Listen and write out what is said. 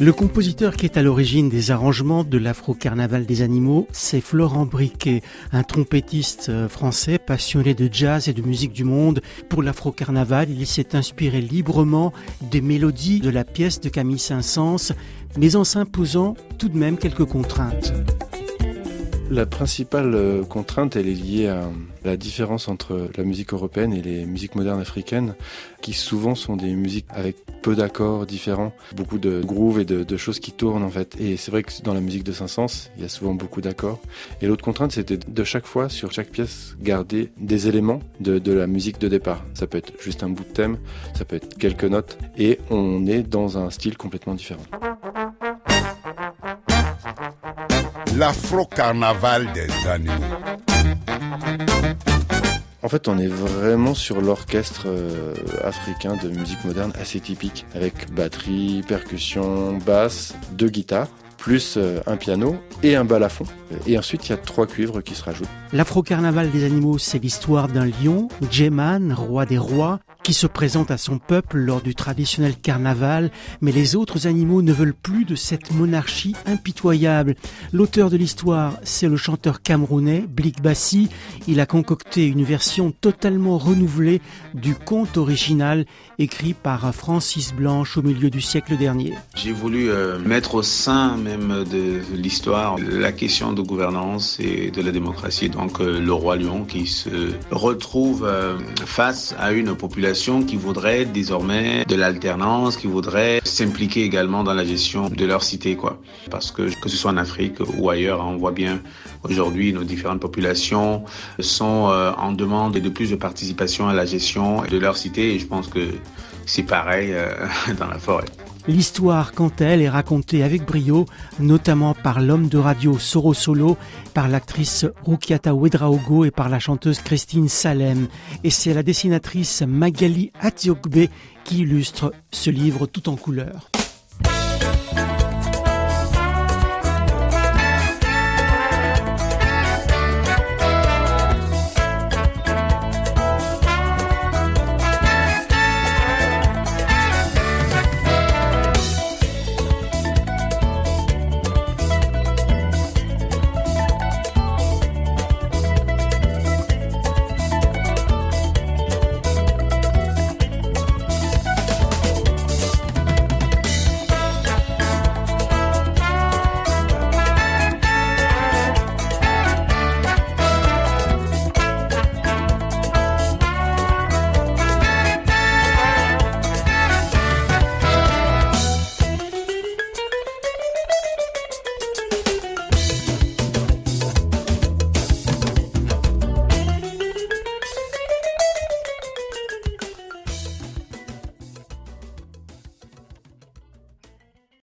Le compositeur qui est à l'origine des arrangements de l'Afro-Carnaval des animaux, c'est Florent Briquet, un trompettiste français passionné de jazz et de musique du monde. Pour l'Afro-Carnaval, il s'est inspiré librement des mélodies de la pièce de Camille Saint-Saëns, mais en s'imposant tout de même quelques contraintes. La principale contrainte, elle est liée à la différence entre la musique européenne et les musiques modernes africaines, qui souvent sont des musiques avec peu d'accords différents, beaucoup de grooves et de choses qui tournent en fait. Et c'est vrai que dans la musique de Saint-Saëns, il y a souvent beaucoup d'accords. Et l'autre contrainte, c'était de chaque fois, sur chaque pièce, garder des éléments de la musique de départ. Ça peut être juste un bout de thème, ça peut être quelques notes, et on est dans un style complètement différent. L'Afro-Carnaval des animaux. En fait, on est vraiment sur l'orchestre africain de musique moderne assez typique, avec batterie, percussion, basse, 2 guitares, plus un piano et un balafon. Et ensuite, il y a 3 cuivres qui se rajoutent. L'Afro-Carnaval des animaux, c'est l'histoire d'un lion, Djeman, roi des rois, qui se présente à son peuple lors du traditionnel carnaval, mais les autres animaux ne veulent plus de cette monarchie impitoyable. L'auteur de l'histoire, c'est le chanteur camerounais Blick Bassy. Il a concocté une version totalement renouvelée du conte original écrit par Francis Blanche au milieu du siècle dernier. J'ai voulu mettre au sein même de l'histoire la question de gouvernance et de la démocratie. Donc le roi lion qui se retrouve face à une population qui voudraient désormais de l'alternance, qui voudraient s'impliquer également dans la gestion de leur cité, quoi. Parce que ce soit en Afrique ou ailleurs, on voit bien aujourd'hui nos différentes populations sont en demande de plus de participation à la gestion de leur cité et je pense que c'est pareil dans la forêt. L'histoire, quant à elle, est racontée avec brio, notamment par l'homme de radio Soro Solo, par l'actrice Rukiata Wedraogo et par la chanteuse Christine Salem. Et c'est la dessinatrice Magali Atiogbe qui illustre ce livre tout en couleurs.